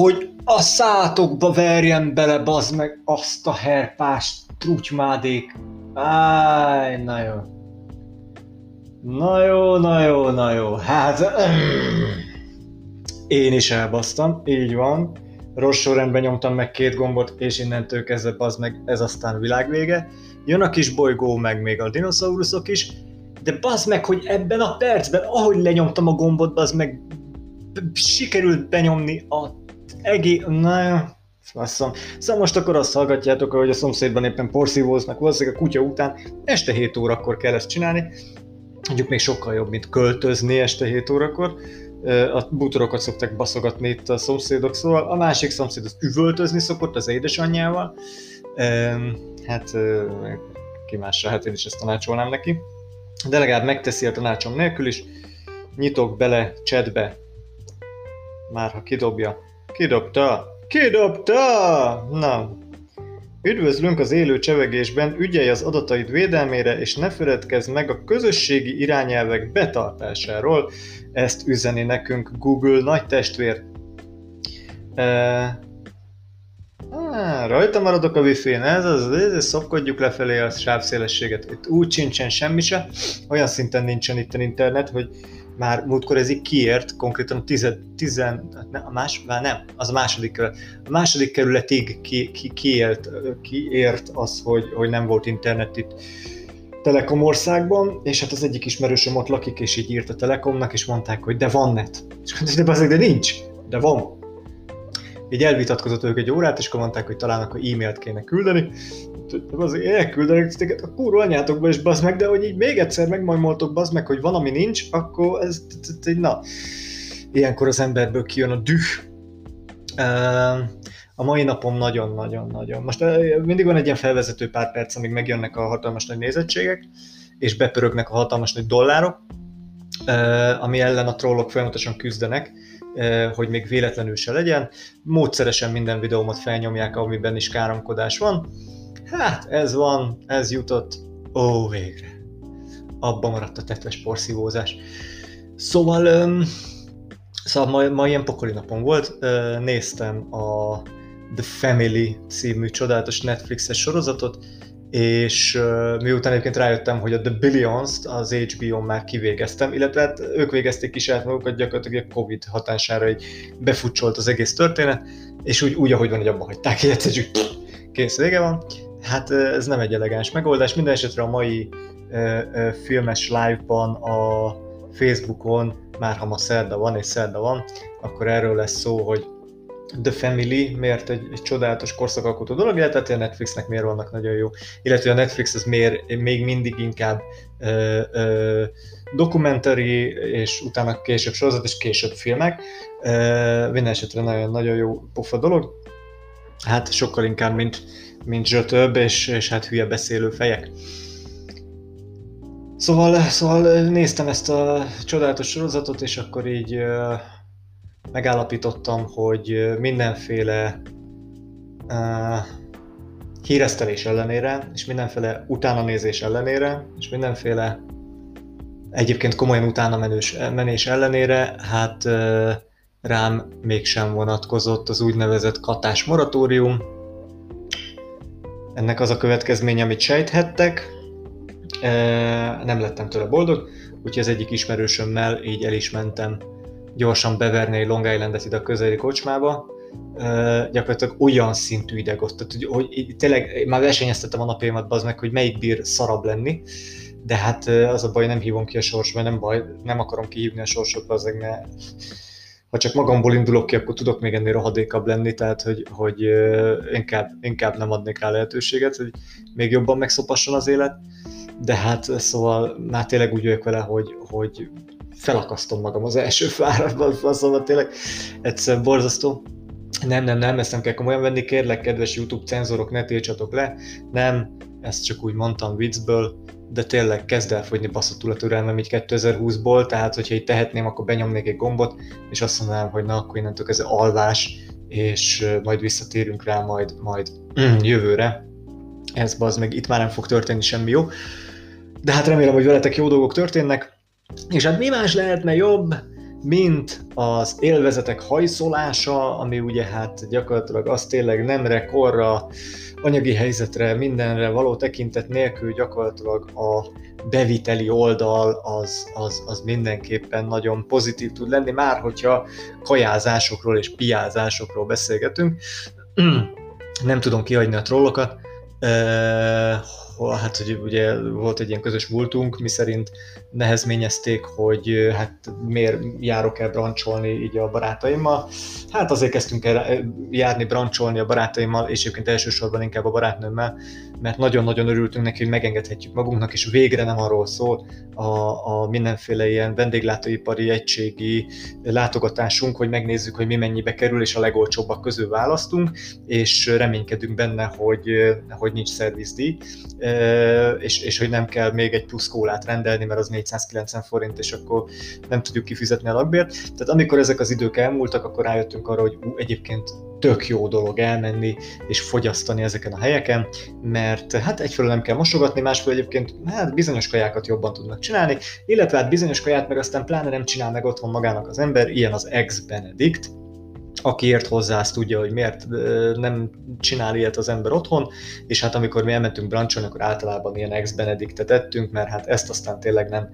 hogy a szátokba verjen bele, bazd meg, azt a herpás trutymádék. Áj, na jó. Na jó, hát... Én is elbasztam, így van. Rossz sorrendben nyomtam meg 2 gombot, és innentől kezdve, bazd meg, ez aztán világvége. Jön a kis bolygó, meg még a dinoszauruszok is, de bazd meg, hogy ebben a percben, ahogy lenyomtam a gombot, bazd meg, sikerült benyomni a na faszom. Szóval most akkor azt hallgatjátok, hogy a szomszédban éppen porszívóznak, valószínűleg a kutya után, este 7 órakor kell ezt csinálni, mondjuk még sokkal jobb, mint költözni este 7 órakor, a bútorokat szoktak baszogatni itt a szomszédok, szóval a másik szomszéd az üvöltözni szokott az édesanyjával, hát ki másra, hát én is ezt tanácsolnám neki, de legalább megteszi a tanácsom nélkül is, nyitok bele chatbe, már ha kidobja, Kidobta! Na. Üdvözlünk az élő csevegésben, ügyelj az adataid védelmére, és ne feledkezz meg a közösségi irányelvek betartásáról. Ezt üzeni nekünk Google nagy testvér. Rajta maradok a wifi-n, ez szopkodjuk lefelé a sávszélességet. Itt úgy sincsen semmi se, olyan szinten nincsen itt internet, hogy már múltkor ez így kiért, konkrétan az a második kerület. A második kerületig kiért az, hogy nem volt internet itt Telekomországban, és hát az egyik ismerősöm ott lakik, és így írt a Telekomnak, és mondták, hogy de van net. És de nincs, de van. Így elvitatkozott ők egy órát, és akkor mondták, hogy talán akkor e-mailt kéne küldeni. Elküldenek titeket a kurva anyátokba is, bazd meg, de hogy így még egyszer megmajmoltok, bazd meg, hogy van, ami nincs, akkor ez így na. Ilyenkor az emberből kijön a düh. A mai napom nagyon-nagyon-nagyon. Most mindig van egy ilyen felvezető pár perc, amíg megjönnek a hatalmas nagy nézettségek, és bepörögnek a hatalmas nagy dollárok, ami ellen a trollok folyamatosan küzdenek, hogy még véletlenül se legyen. Módszeresen minden videómat felnyomják, amiben is káromkodás van. Hát, ez van, ez jutott. Ó, végre. Abba maradt a tetves porszívózás. Szóval ma ilyen pokoli napom volt. Néztem a The Family című csodálatos Netflixes sorozatot, és miután egyébként rájöttem, hogy a The Billions-t az HBO-n már kivégeztem, illetve hát ők végezték ki saját magukat, gyakorlatilag Covid hatására így befutcsolt az egész történet, és úgy ahogy van, hogy abba hagyták, így egyszerűen kész, vége van. Hát ez nem egy elegáns megoldás, minden esetre a mai filmes live-ban a Facebookon, már ha ma szerda van, akkor erről lesz szó, hogy The Family miért egy csodálatos korszakalkotó dolog, illetve a Netflixnek miért vannak nagyon jó, illetve a Netflix az miért még mindig inkább dokumentari, és utána később sorozat, és később filmek. Minden esetre nagyon-nagyon jó pofa dolog, hát sokkal inkább, mint zsötöbb, és hát hülye beszélő fejek. Szóval néztem ezt a csodálatos sorozatot, és akkor így... megállapítottam, hogy mindenféle híresztelés ellenére, és mindenféle utánanézés ellenére, és mindenféle egyébként komolyan utánamenés ellenére, hát rám mégsem vonatkozott az úgynevezett katás moratórium. Ennek az a következménye, amit sejthettek, nem lettem tőle boldog, úgyhogy az egyik ismerősömmel így el is mentem gyorsan beverni egy Long Islandet ide a közeli kocsmába, gyakorlatilag olyan szintű ideg ott, tehát, hogy tényleg már versenyeztettem a napjaimat, bazd meg, hogy melyik bír szarabb lenni, de hát az a baj, nem hívom ki a sorsot, nem baj, nem akarom kihívni a sorsot, bazd meg, mert ha csak magamból indulok ki, akkor tudok még ennél rohadékabb lenni, tehát hogy inkább nem adnék rá lehetőséget, hogy még jobban megszopasson az élet, de hát szóval már tényleg úgy vagyok vele, hogy felakasztom magam az első fáradban, szóval tényleg egyszerűen borzasztó. Nem, ezt nem kell komolyan venni, kérlek, kedves YouTube cenzorok, ne tiltsatok le, nem, ezt csak úgy mondtam viccből, de tényleg kezd el fogyni baszatul a türelmem így 2020-ból, tehát hogyha így tehetném, akkor benyomnék egy gombot, és azt mondanám, hogy na, akkor innentől ez alvás, és majd visszatérünk rá majd jövőre. Ez bazd meg, itt már nem fog történni semmi jó, de hát remélem, hogy veletek jó dolgok történnek, és hát mi más lehetne jobb, mint az élvezetek hajszolása, ami ugye hát gyakorlatilag az tényleg nemre, korra, anyagi helyzetre, mindenre való tekintet nélkül gyakorlatilag a beviteli oldal az mindenképpen nagyon pozitív tud lenni, már hogyha kajázásokról és piázásokról beszélgetünk. Nem tudom kihagyni a trollokat. Hát, hogy ugye volt egy ilyen közös múltunk, miszerint nehezményezték, hogy hát miért járok el brancsolni így a barátaimmal. Hát azért kezdtünk el járni, brancsolni a barátaimmal, és egyébként elsősorban inkább a barátnőmmel, mert nagyon-nagyon örültünk neki, hogy megengedhetjük magunknak, és végre nem arról szól a mindenféle ilyen vendéglátóipari egységi látogatásunk, hogy megnézzük, hogy mi mennyibe kerül, és a legolcsóbbak közül választunk, és reménykedünk benne, hogy nincs szervizdíj. És hogy nem kell még egy plusz kólát rendelni, mert az 490 forint, és akkor nem tudjuk kifizetni a lakbért. Tehát amikor ezek az idők elmúltak, akkor rájöttünk arra, hogy egyébként tök jó dolog elmenni és fogyasztani ezeken a helyeken, mert hát egyfelől nem kell mosogatni, másfelől egyébként hát bizonyos kajákat jobban tudnak csinálni, illetve hát bizonyos kaját meg aztán pláne nem csinál meg otthon magának az ember, ilyen az ex-Benedikt, aki ért hozzá, azt tudja, hogy miért nem csinál ilyet az ember otthon, és hát amikor mi elmentünk brancsolni, akkor általában ilyen ex-Benediktet ettünk, mert hát ezt aztán tényleg nem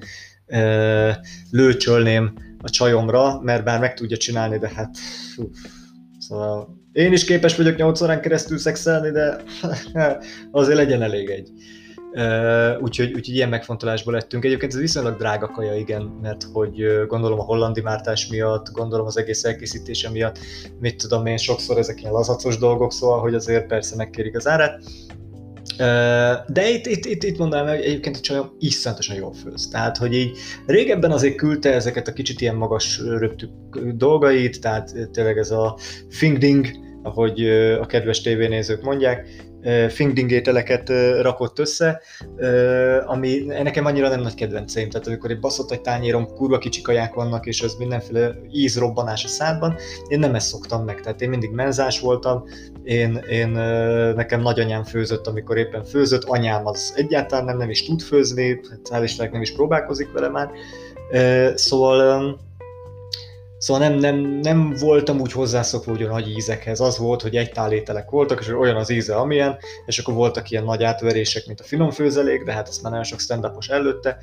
lőcsölném a csajomra, mert bár meg tudja csinálni, de hát szóval én is képes vagyok 8 órán keresztül szexelni, de azért legyen elég egy. Úgyhogy ilyen megfontolásból lettünk. Egyébként ez viszonylag drága kaja, igen, mert hogy gondolom a hollandi mártás miatt, gondolom az egész elkészítése miatt, mit tudom én, sokszor ezek ilyen lazacos dolgok, szóval, hogy azért persze megkérik az árát. De itt mondanám, hogy egyébként a csajom iszonyatosan jól főz. Tehát, hogy így régebben azért küldte ezeket a kicsit ilyen magas röptű dolgait, tehát tényleg ez a fingding, ahogy a kedves tévénézők mondják, fingdingételeket rakott össze, ami nekem annyira nem nagy kedvenceim, tehát amikor egy baszott egy tányéron kurva kicsi kaják vannak, és az mindenféle ízrobbanás a szádban, én nem ezt szoktam meg, tehát én mindig menzás voltam, nekem nagyanyám főzött, amikor éppen főzött, anyám az egyáltalán nem is tud főzni, hál' Istennek nem is próbálkozik vele már, Szóval nem voltam úgy hozzászokva ugye a nagy ízekhez, az volt, hogy egytál ételek voltak, és olyan az íze, amilyen, és akkor voltak ilyen nagy átverések, mint a finom főzelék, de hát ezt már nagyon sok stand-upos előtte.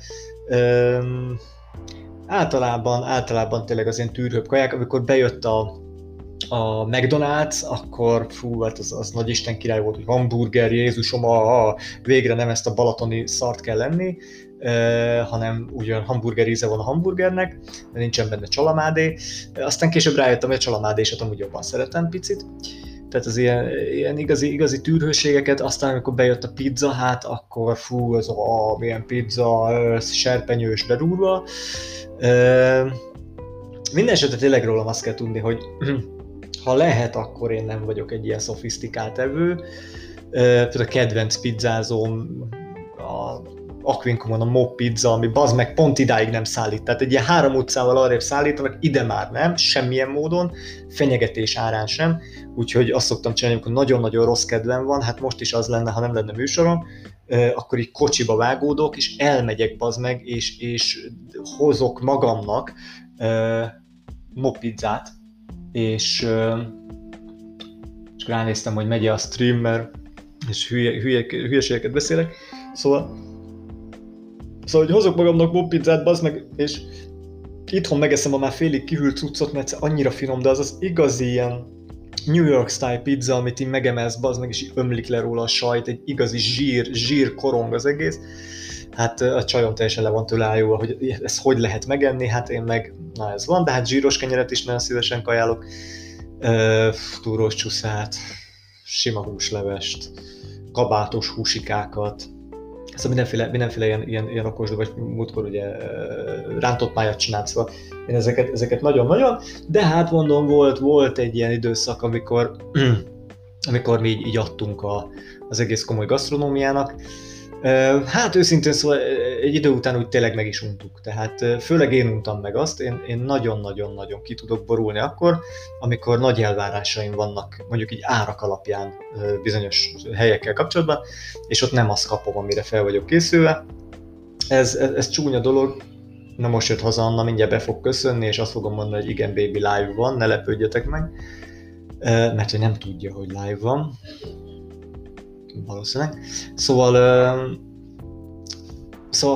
Általában tényleg az ilyen tűrhőbb kaják, amikor bejött a McDonald's, akkor hát az nagy isten király volt, hogy hamburger, Jézusom, végre nem ezt a balatoni szart kell lenni, hanem ugyan hamburger íze van a hamburgernek, nincsen benne csalamádé. Aztán később rájöttem, hogy a csalamádésat amúgy jobban szeretem picit. Tehát az ilyen igazi tűrhőségeket, aztán amikor bejött a pizza, hát akkor az milyen pizza, serpenyős bedúrva. Minden esetre tényleg rólam azt kell tudni, hogy ha lehet, akkor én nem vagyok egy ilyen szofisztikált evő. Például a kedvenc pizzázóm a Aquincumon a Mob Pizza, ami bazd meg pont idáig nem szállít. Tehát egy ilyen 3 utcával arrébb szállítanak, ide már nem, semmilyen módon, fenyegetés árán sem. Úgyhogy azt szoktam csinálni, amikor nagyon-nagyon rossz kedvem van, hát most is az lenne, ha nem lenne műsorom, akkor így kocsiba vágódok, és elmegyek bazd meg, és hozok magamnak Mob Pizzát, és ránéztem, hogy megy a streamer, és hülyeségeket beszélek, szóval hogy hozok magamnak bobpizzát, bazd meg, és itthon megeszem a már félig kihűlt cuccot, mert annyira finom, de az igazi ilyen New York style pizza, amit így megemelsz, bazd meg, és így ömlik le róla a sajt, egy igazi zsír korong az egész. Hát a csajom teljesen le van tőle álljúval, hogy ezt hogy lehet megenni, hát én meg, na ez van, de hát zsíros kenyeret is nagyon szívesen kajálok, túrós csuszát, sima húslevest, kabátos húsikákat, szóval mindenféle ilyen okos, vagy múltkor ugye rántott májat csinálsz, szóval én ezeket nagyon-nagyon, de hát mondom, volt egy ilyen időszak, amikor mi így adtunk az egész komoly gasztronómiának. Hát őszintén szóval egy idő után úgy tényleg meg is untuk, tehát főleg én untam meg azt, én nagyon-nagyon-nagyon ki tudok borulni akkor, amikor nagy elvárásaim vannak mondjuk így árak alapján bizonyos helyekkel kapcsolatban, és ott nem azt kapom, amire fel vagyok készülve. Ez csúnya dolog, na most jött haza Anna, mindjárt be fog köszönni, és azt fogom mondani, hogy igen, baby, live van, ne lepődjetek meg, mert ő nem tudja, hogy live van, valószínűleg. Szóval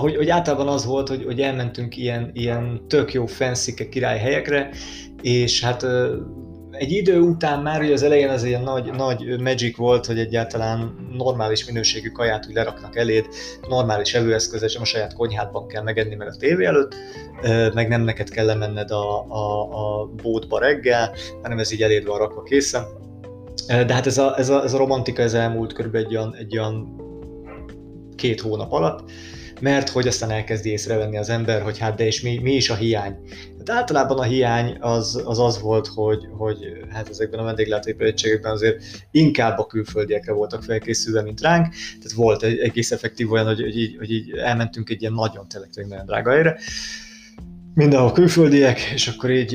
hogy általában az volt, hogy elmentünk ilyen tök jó fancy királyhelyekre, és hát egy idő után már, ugye az elején az ilyen nagy magic volt, hogy egyáltalán normális minőségű kaját úgy leraknak eléd, normális evőeszközzel, sem a saját konyhádban kell megenni meg a tévé előtt, meg nem neked kell lemenned a bótba reggel, hanem ez így eléd van rakva készen. De hát ez a romantika ez elmúlt kb. Egy olyan 2 hónap alatt, mert hogy aztán elkezdi észrevenni az ember, hogy hát de és mi is a hiány. Hát általában a hiány az volt, hogy hát ezekben a vendéglátóipari egységekben azért inkább a külföldiekre voltak felkészülve, mint ránk. Tehát volt egy egész effektív olyan, hogy így elmentünk egy ilyen nagyon tényleg nagyon drága helyre. Mindenhol külföldiek, és akkor így,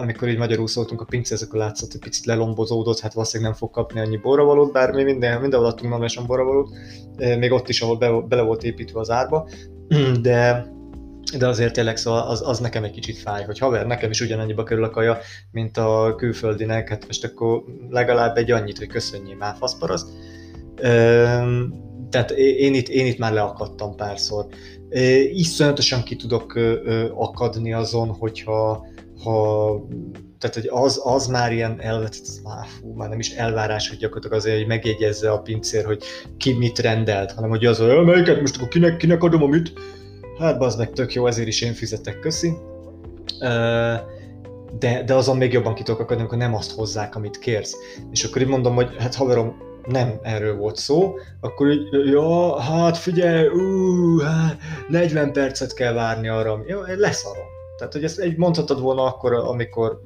amikor így magyarul szóltunk a pincéhez, akkor látszott, hogy picit lelombozódott, hát valószínűleg nem fog kapni annyi borravalót, bár mi mindenhol adtunk normálisan borravalót, még ott is, ahol bele volt építve az árba, de azért tényleg szóval az nekem egy kicsit fáj, hogy haver, nekem is ugyanannyiba kerül a kaja, mint a külföldinek, hát most akkor legalább egy annyit, hogy köszönjél már, faszparaszt. Tehát én itt már leakadtam párszor. Iszonyatosan ki tudok akadni azon, hogyha tehát hogy az már ilyen már nem is elvárás, hogy gyakorlatilag azért, hogy megjegyezze a pincér, hogy ki mit rendelt, hanem hogy az, hogy melyiket most akkor kinek adom a mit? Hát bazd meg, tök jó, ezért is én fizetek, köszi. De azon még jobban ki tudok akadni, amikor nem azt hozzák, amit kérsz. És akkor így mondom, hogy hát haverom, nem erről volt szó, akkor így, ja, hát figyelj, 40 percet kell várni arra, ami, ja, leszarom. Tehát, hogy ezt mondhatod volna akkor, amikor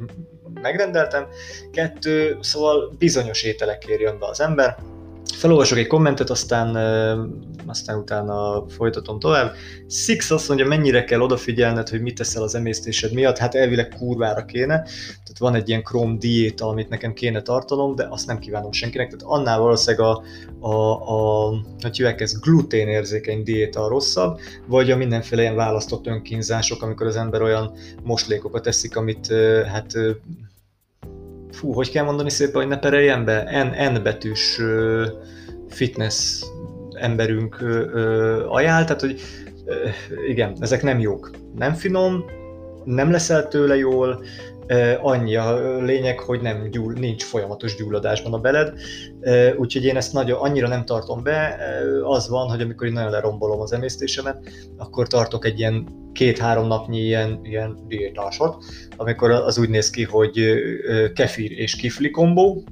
megrendeltem. 2, szóval bizonyos ételekért jön be az ember. Felolvasok egy kommentet, aztán utána folytatom tovább. Six azt mondja, mennyire kell odafigyelned, hogy mit teszel az emésztésed miatt, hát elvileg kurvára kéne, tehát van egy ilyen króm diéta, amit nekem kéne tartanom, de azt nem kívánom senkinek, tehát annál valószínűleg hogy hívják ezt, gluténérzékeny diéta a rosszabb, vagy a mindenféle ilyen választott önkínzások, amikor az ember olyan moslékokat eszik, amit hát... Fú, hogy kell mondani szépen, hogy ne pereljen be? N betűs fitness emberünk ajánl, tehát hogy igen, ezek nem jók. Nem finom, nem leszel tőle jól, annyi a lényeg, hogy nincs folyamatos gyulladásban a beled, úgyhogy én ezt annyira nem tartom be, az van, hogy amikor én nagyon lerombolom az emésztésemet, akkor tartok egy ilyen 2-3 napnyi ilyen diétásot, amikor az úgy néz ki, hogy kefir és kifli kombó,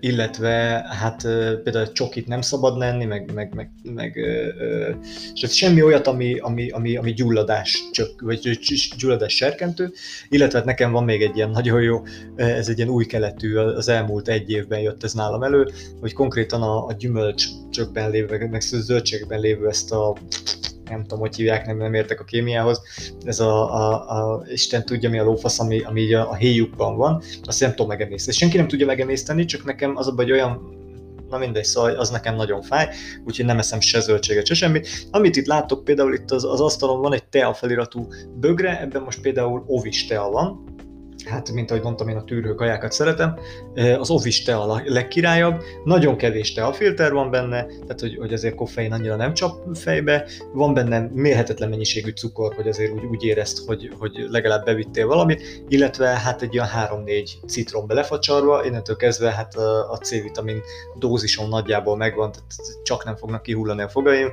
illetve hát például csokit nem szabad lenni, meg semmi olyat, ami gyulladás csök, vagy gyulladás serkentő, illetve hát nekem van még egy ilyen nagyon jó, ez egy ilyen új keletű, az elmúlt 1 évben jött ez nálam elő, hogy konkrétan a gyümölcsökben lévő, meg zöldségben lévő ezt a nem tudom, hogy hívják, nem értek a kémiához, ez a Isten tudja mi a lófasz, ami így a héjukban van, azt nem tudom megemészteni. Senki nem tudja megemészteni, csak nekem az abban, hogy olyan, na mindegy, szóval az nekem nagyon fáj, úgyhogy nem eszem se zöldséget, se semmit. Amit itt látok, például itt az asztalon van egy tea feliratú bögre, ebben most például ovis tea van, hát mint ahogy mondtam, én a tűrhő kajákat szeretem, az ovis tea a legkirályabb, nagyon kevés teafilter van benne, tehát hogy azért koffein annyira nem csap fejbe, van benne mérhetetlen mennyiségű cukor, hogy azért úgy érezd, hogy legalább bevittél valamit, illetve hát egy ilyen 3-4 citrom belefacsarva, innentől kezdve hát a C-vitamin dózisom nagyjából megvan, tehát csak nem fognak kihullani a fogaim,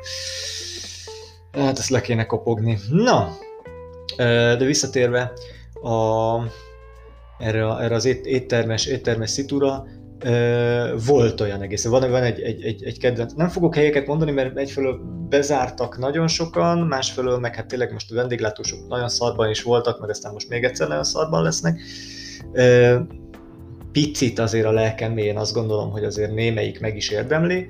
hát ezt le kéne kopogni. Na, de visszatérve erre az éttermes szitúra volt olyan egész. Van egy kedvenc. Nem fogok helyeket mondani, mert egyfelől bezártak nagyon sokan, másfelől meg hát tényleg most a vendéglátósok nagyon szarban is voltak, meg aztán most még egyszer nagyon szarban lesznek. Picit azért a lelkem mélyén azt gondolom, hogy azért némelyik meg is érdemli,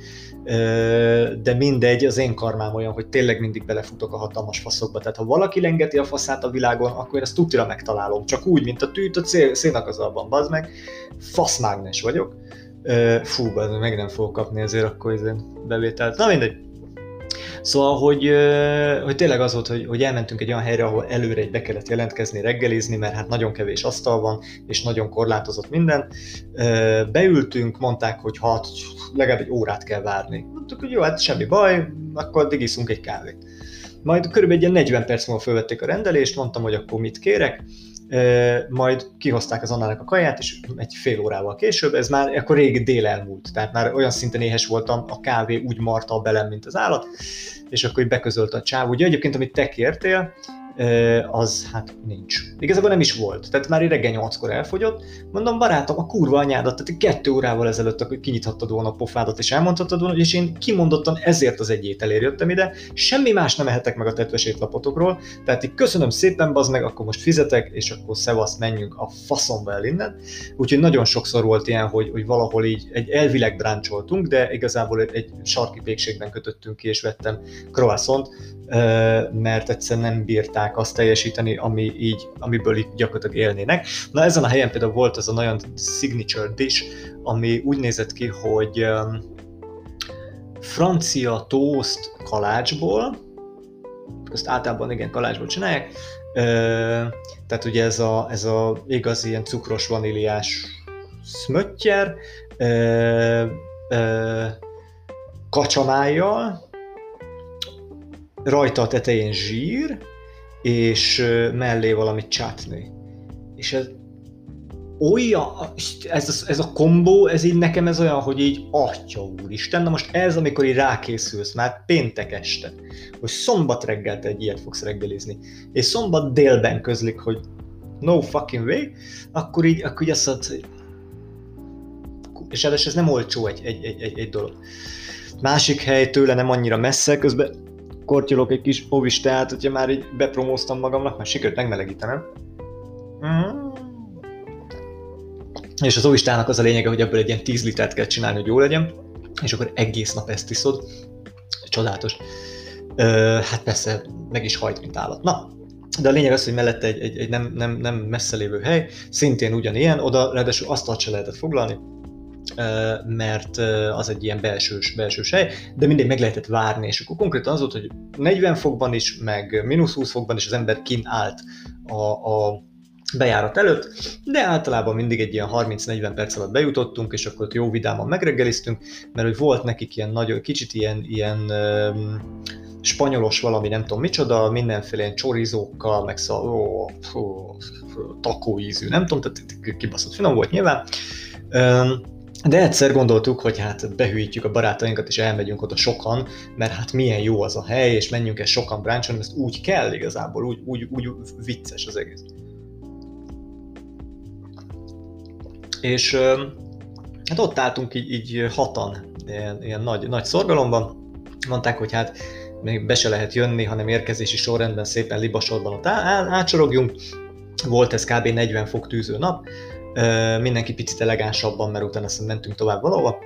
de mindegy, az én karmám olyan, hogy tényleg mindig belefutok a hatalmas faszokba. Tehát ha valaki lengeti a faszát a világon, akkor én ezt tutira megtalálom. Csak úgy, mint a tűt a szénakazalban, bazd meg. Faszmágnes vagyok. Fú, meg nem fogok kapni ezért akkor bevételt. Na mindegy. Szóval, hogy tényleg az volt, hogy elmentünk egy olyan helyre, ahol előre be kellett jelentkezni, reggelizni, mert hát nagyon kevés asztal van, és nagyon korlátozott minden. Beültünk, mondták, hogy legalább egy órát kell várni. Mondtuk, hogy jó, hát semmi baj, akkor addig iszunk egy kávét. Majd körülbelül egy 40 perc múlva fölvették a rendelést, mondtam, hogy akkor mit kérek, majd kihozták az Annának a kaját, és egy fél órával később, ez már akkor rég dél elmúlt, tehát már olyan szinten éhes voltam, a kávé úgy marta belem, mint az állat, és akkor beközölte a csáv. Ugye egyébként, amit te kértél, az hát nincs. Igazából nem is volt, tehát már reggel 8-kor elfogyott. Mondom, barátom, a kurva anyádat, tehát 2 órával ezelőtt kinyithattad volna a pofádat, és elmondhattad volna, és én kimondottan ezért az egy ételért jöttem ide, semmi más nem ehetek meg a tetves étlapotokról, tehát így köszönöm szépen, bazd meg, akkor most fizetek, és akkor szevasz, menjünk a faszomba el innen. Úgyhogy nagyon sokszor volt ilyen, hogy valahol így egy elvileg bráncsoltunk, de igazából egy sarki pékségben kötöttünk ki, és vettem croissant, mert egyszerűen nem bírták azt teljesíteni, amiből így gyakorlatilag élnének. Na ezen a helyen például volt az a nagyon signature dish, ami úgy nézett ki, hogy francia toast kalácsból, azt általában igen kalácsból csinálják, tehát ugye ez a igazi ilyen cukros vaníliás szmöttyer, kacsamájjal, rajta a tetején zsír, és mellé valami csátni. És ez a kombó, ez így nekem ez olyan, hogy így atya úristen, na most ez, amikor így rákészülsz már péntek este, hogy szombat reggel te egy ilyet fogsz reggelizni, és szombat délben közlik, hogy no fucking way, akkor így azt mondod, hogy... És ez nem olcsó egy dolog. Másik hely tőle nem annyira messze, közben kortyolok egy kis ovistát, hogyha már így bepromóztam magamnak, már sikerült megmelegítenem. És az ovistának az a lényege, hogy ebből egy ilyen 10 litert kell csinálni, hogy jó legyen, és akkor egész nap ezt iszod. Csodálatos. Hát persze, meg is hajt, mint állat. Na, de a lényeg az, hogy mellette egy nem messze lévő hely, szintén ugyanilyen, oda ráadásul asztalt se lehetett foglalni, mert az egy ilyen belsős hely, de mindig meg lehetett várni, és akkor konkrétan az volt, hogy 40 fokban is, meg -20 fokban is az ember kint állt a bejárat előtt, de általában mindig egy ilyen 30-40 perc alatt bejutottunk, és akkor ott jó vidáman megreggeliztünk, mert hogy volt nekik ilyen nagyon, kicsit ilyen spanyolos valami, nem tudom micsoda, mindenféle ilyen csorizókkal, meg takó ízű, nem tudom, tehát kibaszott finom volt nyilván. De egyszer gondoltuk, hogy hát behűjtjük a barátainkat, és elmegyünk oda sokan, mert hát milyen jó az a hely, és menjünk el sokan bráncsolni, ezt úgy kell igazából, úgy vicces az egész. És hát ott álltunk így hatan, ilyen nagy szorgalomban, mondták, hogy hát még be se lehet jönni, hanem érkezési sorrendben szépen libasorban ott átsorogjunk, volt ez kb. 40 fok tűző nap, mindenki picit elegánsabban, mert utána aztán mentünk tovább valahova.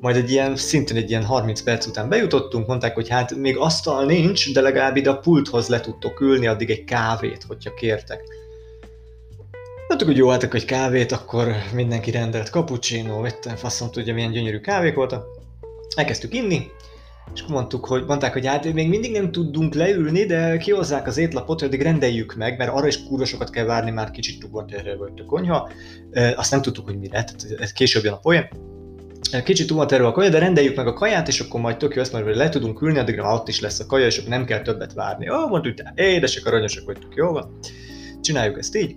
Majd szintén egy ilyen 30 perc után bejutottunk, mondták, hogy hát még asztal nincs, de legalább ide a pulthoz le tudtok ülni, addig egy kávét, hogyha kértek. Mondtuk, hogy jó, hát akkor egy kávét, akkor mindenki rendelt cappuccino, faszom tudja, milyen gyönyörű kávék voltak. Elkezdtük inni, és mondták, hogy hát még mindig nem tudunk leülni, de kihozzák az étlapot, hogy addig rendeljük meg, mert arra is kurva sokat kell várni, már kicsit ugort erre volt a konyha. Azt nem tudtuk, hogy mire, tehát később jön a poén. Kicsit ugort erre a konyha, de rendeljük meg a kaját, és akkor majd tök jó, azt mondja, hogy le tudunk ülni, addigra már ott is lesz a kaja, és akkor nem kell többet várni. Ó, mondtuk, de édesek, aranyosak vagytok, jó van. Csináljuk ezt így.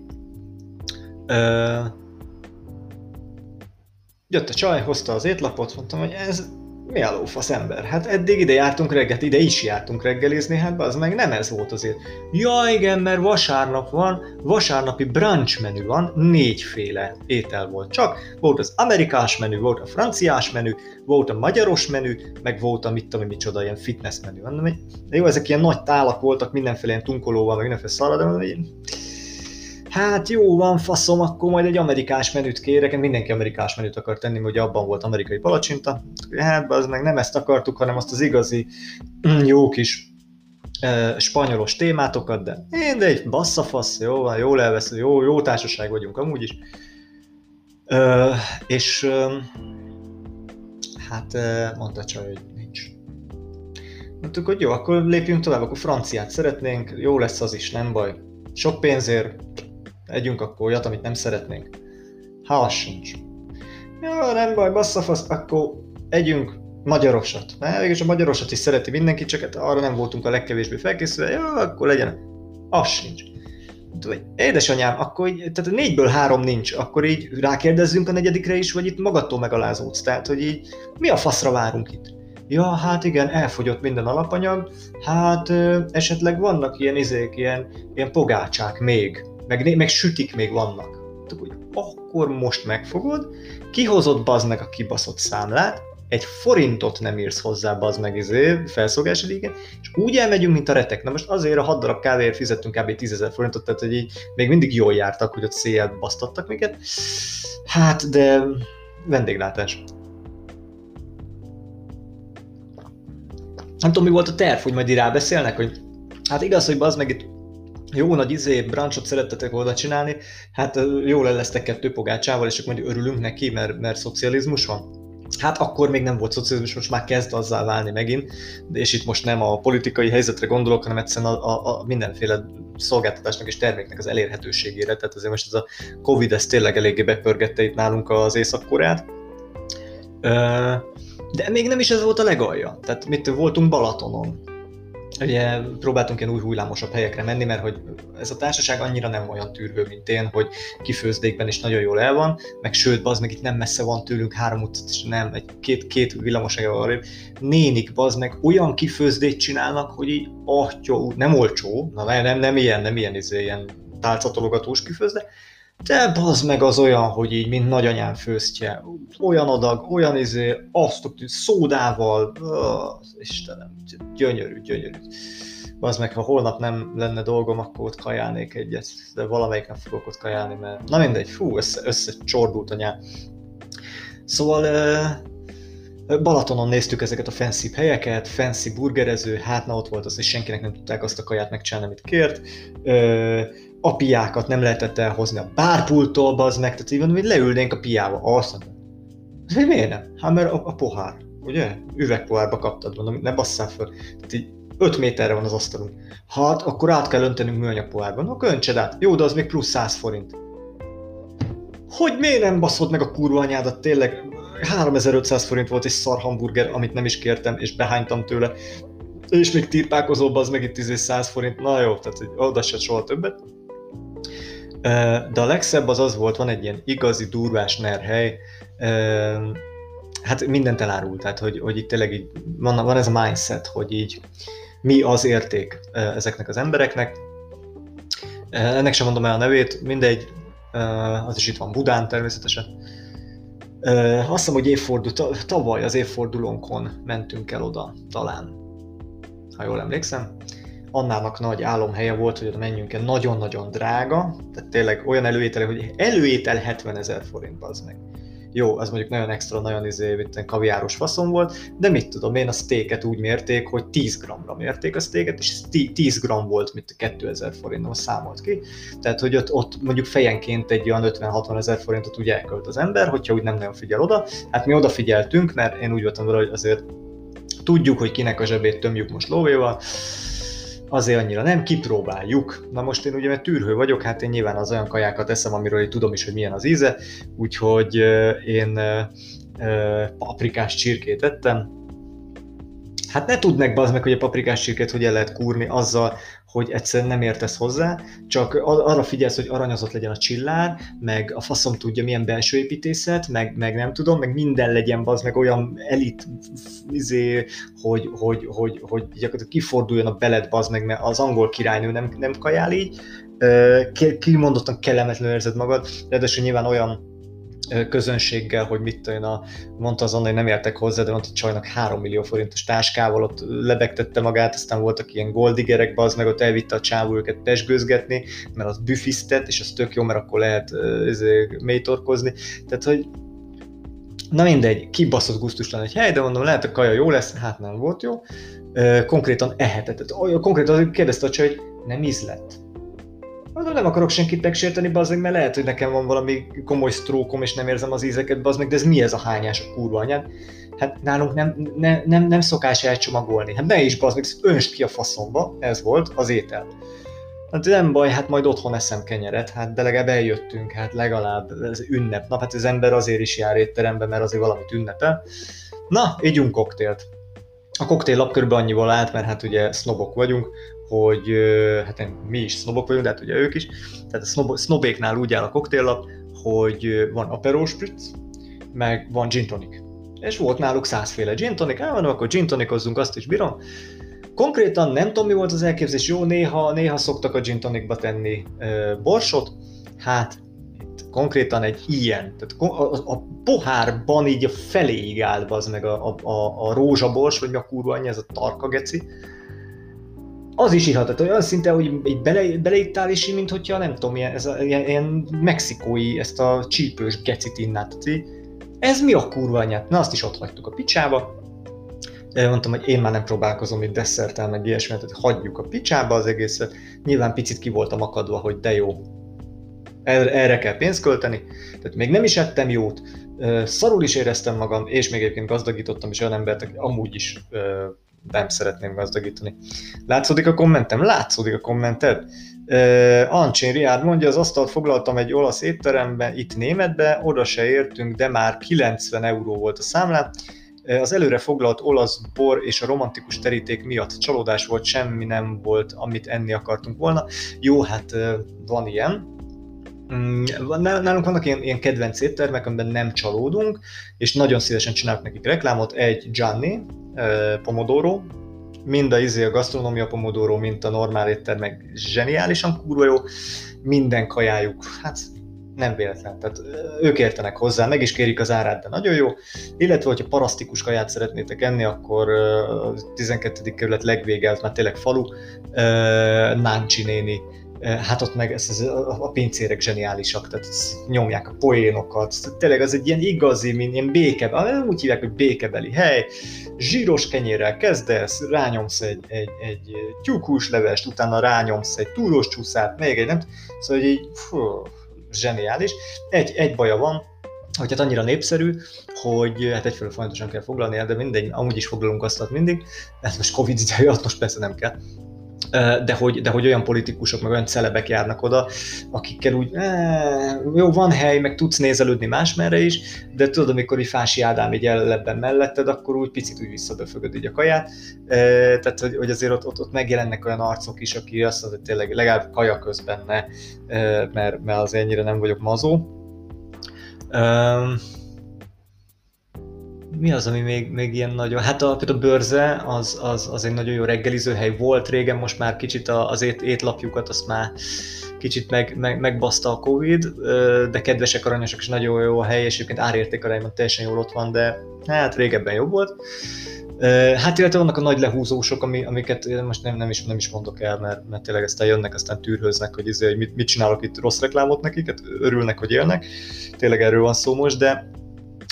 Jött a csaj, hozta az étlapot, mondtam, hogy ez... Mi a lófasz ember? Hát eddig ide jártunk reggelt, ide is jártunk reggelizni, hát az meg nem ez volt azért. Ja igen, mert vasárnap van, vasárnapi brunch menü van, 4 féle étel volt csak. Volt az amerikás menü, volt a franciás menü, volt a magyaros menü, meg volt a mit tudom micsoda, ilyen fitness menü. Mondom, jó, ezek ilyen nagy tálak voltak, mindenféle ilyen tunkolóval, meg mindenféle szarra, de mondom, hát jó van, faszom, akkor majd egy amerikás menüt kérek, mindenki amerikás menüt akar tenni, mert ugye abban volt amerikai palacsinta, hát az meg nem ezt akartuk, hanem azt az igazi, jó kis spanyolos témátokat, de én, de egy basszafasz, jó van, jól elvesző, jó társaság vagyunk amúgy is. És hát mondta a csaj, hogy nincs. mondtuk, hogy jó, akkor lépjünk tovább, akkor franciát szeretnénk, jó lesz az is, nem baj. Sok pénzért együnk akkor olyat, amit nem szeretnénk. Ha az sincs. Jó, nem baj, basszafaszt, akkor együnk magyarosat. Mert és a magyarosat is szereti mindenki, csak hát arra nem voltunk a legkevésbé felkészülve, jó, akkor legyen. Az sincs. Édesanyám, akkor így, tehát 4-ből 3 nincs, akkor így rákérdezzünk a 4-re is, vagy itt magadtól megalázódsz. Tehát, hogy így mi a faszra várunk itt? Ja, hát igen, elfogyott minden alapanyag, hát esetleg vannak ilyen izék, ilyen pogácsák még, meg sütik még vannak. Hogy akkor most megfogod, kihozod bazd meg a kibaszott számlát, egy forintot nem írsz hozzá bazd meg izé, felszolgási díjként, és úgy elmegyünk, mint a retek. Na most azért a 6 darab kávéért fizettünk kb. 10 000 forintot, tehát hogy így még mindig jól jártak, hogy ott széjjel basztattak minket. Hát, de vendéglátás. Nem tudom, mi volt a terv, hogy majd így rábeszélnek, hogy hát igaz, hogy bazd meg itt jó nagy brancsot szerettetek volna csinálni, hát jól ellesztek 2 pogácsával, és akkor mondjuk örülünk neki, mert szocializmus van. Hát akkor még nem volt szocializmus, most már kezd azzá válni megint, és itt most nem a politikai helyzetre gondolok, hanem egyszerűen a mindenféle szolgáltatásnak és terméknek az elérhetőségére, tehát azért most ez a Covid ez tényleg eléggé bepörgette itt nálunk az Észak-Koreát. De még nem is ez volt a legalja, tehát mit voltunk Balatonon. Ugye próbáltunk ilyen új hullámosabb helyekre menni, mert hogy ez a társaság annyira nem olyan tűrő, mint én, hogy kifőzdékben is nagyon jól el van, meg sőt, bazd meg itt nem messze van tőlünk 3 utcát, és nem, egy két villamosságával arrébb. Nénik, bazd meg olyan kifőzdét csinálnak, hogy így atyó, nem olcsó, na nem ilyen izé, ilyen tálcatologatós kifőzde, de bazd meg az olyan, hogy így, mint nagyanyám főztje, olyan adag, olyan izé, azt szódával, az Istenem, gyönyörű. Bazd meg, ha holnap nem lenne dolgom, akkor ott kajálnék egyet, de valamelyik nem fogok ott kajálni, mert na mindegy, fú, összecsordult a nyár. Szóval Balatonon néztük ezeket a fancy helyeket, fancy burgerező, hát na ott volt az, és senkinek nem tudták azt a kaját megcsinálni, amit kért. A piákat nem lehetett elhozni a bárpulttól, bazd meg, tehát így mondom, hogy leülnénk a piába, azt mondom. De miért nem? Hát mert a pohár, ugye? Üvegpohárba kaptad, mondom, ne basszál föl. Tehát így 5 méterre van az asztalunk. Hát, akkor át kell öntenünk műanyag pohárban. Akkor öntsed át. Jó, de az még plusz 100 forint. Hogy miért nem baszod meg a kurva anyádat, tényleg? 3500 forint volt egy szar hamburger, amit nem is kértem, és behánytam tőle. És még tirpákozó, bazd meg, itt 10-100 forint. Na jó, tehát oda se soha többet. De a legszebb az az volt, van egy ilyen igazi durvás nerhely, hát mindent elárul, tehát hogy itt tényleg így van ez a mindset, hogy így mi az érték ezeknek az embereknek. Ennek sem mondom el a nevét, mindegy, az is itt van Budán természetesen. Azt hiszem, hogy tavaly az évfordulónkon mentünk el oda, talán, ha jól emlékszem. Annának nagy álomhelye volt, hogy oda menjünk el, nagyon-nagyon drága, tehát tényleg olyan előételek, hogy előétel 70 000 forint, az meg. Jó, az mondjuk nagyon extra, nagyon kaviáros faszom volt, de mit tudom én, a steaket úgy mérték, hogy 10 g-ra mérték a steaket, és 10 g volt, mint 2000 forintnal számolt ki. Tehát, hogy ott mondjuk fejenként egy olyan 50-60 000 forintot úgy elkölt az ember, hogyha úgy nem nagyon figyel oda. Hát mi odafigyeltünk, mert én úgy voltam vele, hogy azért tudjuk, hogy kinek a zsebét tömjük most lóvéval, azért annyira nem, kipróbáljuk. Na most én ugye, mert tűrhő vagyok, hát én nyilván az olyan kajákat eszem, amiről tudom is, hogy milyen az íze, úgyhogy én paprikás csirkét ettem. Hát ne tudnak bazd meg, hogy a paprikás csirkét hogy el lehet kúrni azzal, hogy egyszerűen nem értesz hozzá, csak arra figyelsz, hogy aranyozott legyen a csillár, meg a faszom tudja milyen belső építészet, meg nem tudom, meg minden legyen bazd meg olyan elit, hogy gyakorlatilag kiforduljon a beled bazd meg, mert az angol királynő nem kajál így, kimondottan kellemetlenül érzed magad, ráadásul nyilván olyan közönséggel, hogy mit tudom, mondta az Anna, hogy nem értek hozzá, de mondta, hogy csajnak 3 millió forintos táskával ott lebegtette magát, aztán voltak ilyen goldigerek, bazd meg, ott elvitte a csávó őket pesgőzgetni, mert az büfisztet, és az tök jó, mert akkor lehet mélytorkozni, tehát hogy na mindegy, kibaszott gusztustalan egy hely, de mondom, lehet a kaja jó lesz, hát nem volt jó, konkrétan ehetett, konkrétan kérdezte a csaj, hogy nem ízlett. mondom, nem akarok senkit megsérteni, bazdmeg, mert lehet, hogy nekem van valami komoly sztrókom, és nem érzem az ízeket, bazdmeg, de ez mi ez a hányás a kurva anyád? Hát nálunk nem szokás elcsomagolni. Hát ne is, bazdmeg, önst ki a faszomba, ez volt az étel. Hát nem baj, hát majd otthon eszem kenyeret, hát de legalább eljöttünk, hát legalább ez ünnepnap, hát az ember azért is jár étterembe, mert azért valamit ünnepel. Na, ígyunk koktélt. A koktéllap körülbelül annyival állt, mert hát ugye sznobok vagyunk, hogy hát mi is sznobok vagyunk, de hát ugye ők is. Tehát a sznobéknál úgy áll a koktéllap, hogy van Aperol Spritz, meg van gin tonic. És volt náluk 100-féle gin tonic, mondom, akkor gin tonicozzunk, azt is bírom. Konkrétan nem tudom, mi volt az elképzelés, jó, néha szoktak a gin tonicba tenni borsot, hát itt konkrétan egy ilyen, tehát a pohárban így a feléig áll az meg a rózsabors, vagy mi a kurva annyi, ez a tarka geci. Az is ihatott, olyan szinte, hogy beleittál is, mint hogyha nem tudom, ilyen mexikói, ezt a csípős gecit innát. Ez mi a kurva anyját? Na, azt is ott hagytuk a picsába. Mondtam, hogy én már nem próbálkozom itt desszerttel, meg ilyesmi, tehát hagyjuk a picsába az egészet. Nyilván picit ki voltam akadva, hogy de jó, erre kell pénzt költeni. Tehát még nem is ettem jót, szarul is éreztem magam, és még egyébként gazdagítottam is olyan embert, aki amúgy is nem szeretném gazdagítani. Látszódik a kommentem? Látszódik a kommented? Ancsin Riárd mondja, az asztalt foglaltam egy olasz étteremben, itt németbe, oda se értünk, de már 90 euró volt a számlám. Az előre foglalt olasz bor és a romantikus teríték miatt csalódás volt, semmi nem volt, amit enni akartunk volna. Jó, hát van ilyen. Nálunk vannak ilyen kedvenc éttermek, amiben nem csalódunk, és nagyon szívesen csinálok nekik reklámot. Egy Gianni Pomodoro, mind a gasztronómia Pomodoro, mint a normál éttermek zseniálisan kurva jó, minden kajájuk, hát nem véletlen, tehát ők értenek hozzá, meg is kérik az árát, de nagyon jó. Illetve, hogyha parasztikus kaját szeretnétek enni, akkor a 12. kerület legvége, az már tényleg falu, Náncsi néni. Hát ott meg a pincérek zseniálisak, tehát nyomják a poénokat, tényleg az egy ilyen igazi, mint ilyen békebeli, úgy hívják, hogy békebeli hely, zsíros kenyérrel kezdesz, rányomsz egy tyúkhúslevest, utána rányomsz egy túrós csúszát, még egy nem, szóval így fú, zseniális. Egy baja van, hogy hát annyira népszerű, hogy hát egyfelől folyamatosan kell foglalni, de mindegy, amúgy is foglalunk asztalt mindig, ez most Covid ideje, most persze nem kell. De hogy olyan politikusok, meg olyan celebek járnak oda, akikkel úgy, jó, van hely, meg tudsz nézelődni másmerre is, de tudod, amikor így Fási Ádám így ellebben melletted, akkor úgy picit úgy visszadöfögöd így a kaját. Tehát, hogy azért ott megjelennek olyan arcok is, aki azt mondja, hogy tényleg legalább kaja közben ne, mert az ennyire nem vagyok mazó. Mi az, ami még ilyen nagyon... Hát a Bőrze, az egy nagyon jó reggelizőhely volt régen, most már kicsit az étlapjukat azt már kicsit megbaszta a Covid, de kedvesek, aranyosak és nagyon jó a hely, és egyébként árértékarányban teljesen jól ott van, de hát régebben jobb volt. Hát illetve vannak a nagy lehúzósok, amiket most nem is mondok el, mert tényleg aztán jönnek, aztán tűrhöznek, hogy, hogy mit csinálok itt, rossz reklámot nekik, hát örülnek, hogy élnek, tényleg erről van szó most, de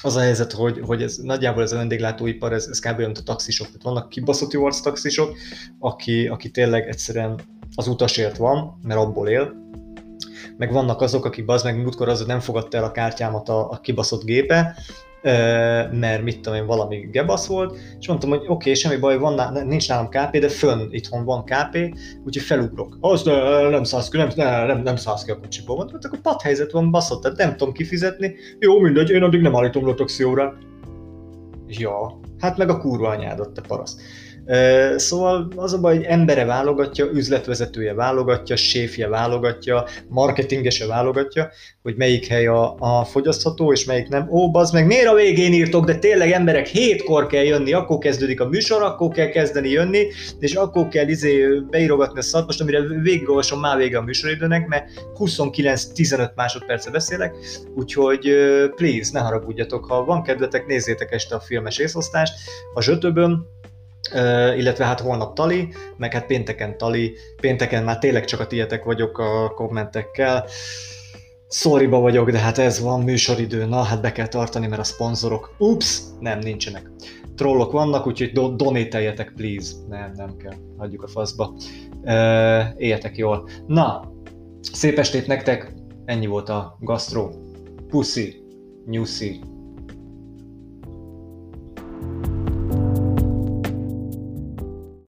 az a helyzet, hogy ez, nagyjából ez a vendéglátóipar, ez kb. Mint a taxisok. Tehát vannak kibaszott jó arc taxisok, aki tényleg egyszerűen az utasért van, mert abból él. Meg vannak azok, akik bazd meg múltkor az, nem fogadta el a kártyámat a kibaszott gépe, mert mit tudom én, valami gebasz volt, és mondtam, hogy oké, semmi baj, nincs nálam KP, de fönn itthon van KP, úgyhogy felugrok. Azt nem szállsz ki a kocsiból. Mondtam, akkor padhelyzet van, baszott, tehát nem tudom kifizetni. Jó, mindegy, én addig nem állítom le a taxiórát. Ja, hát meg a kurva anyádat, te paraszt. Szóval az a baj, hogy embere válogatja, üzletvezetője válogatja, séfje válogatja, marketingese válogatja, hogy melyik hely a fogyasztható és melyik nem. Ó, bazd meg, miért a végén írtok, de tényleg emberek, 7-kor kell jönni, akkor kezdődik a műsor, akkor kell kezdeni jönni, és akkor kell beírogatni a szart, most amire végigolvasom, már vége a műsoridőnek, mert 29-15 másodperce beszélek, úgyhogy please, ne haragudjatok, ha van kedvetek, nézzétek este a filmes részosztást a Zsötöbön, illetve hát holnap Tali, meg hát pénteken Tali, pénteken már tényleg csak a tietek vagyok a kommentekkel. Sorryba vagyok, de hát ez van, műsoridő, na hát be kell tartani, mert a szponzorok, ups, nem, nincsenek. Trollok vannak, úgyhogy donételjetek, please. Nem kell, hagyjuk a faszba. Éljetek jól. Na, Szép estét nektek, ennyi volt a gasztró. Puszi, nyuszi.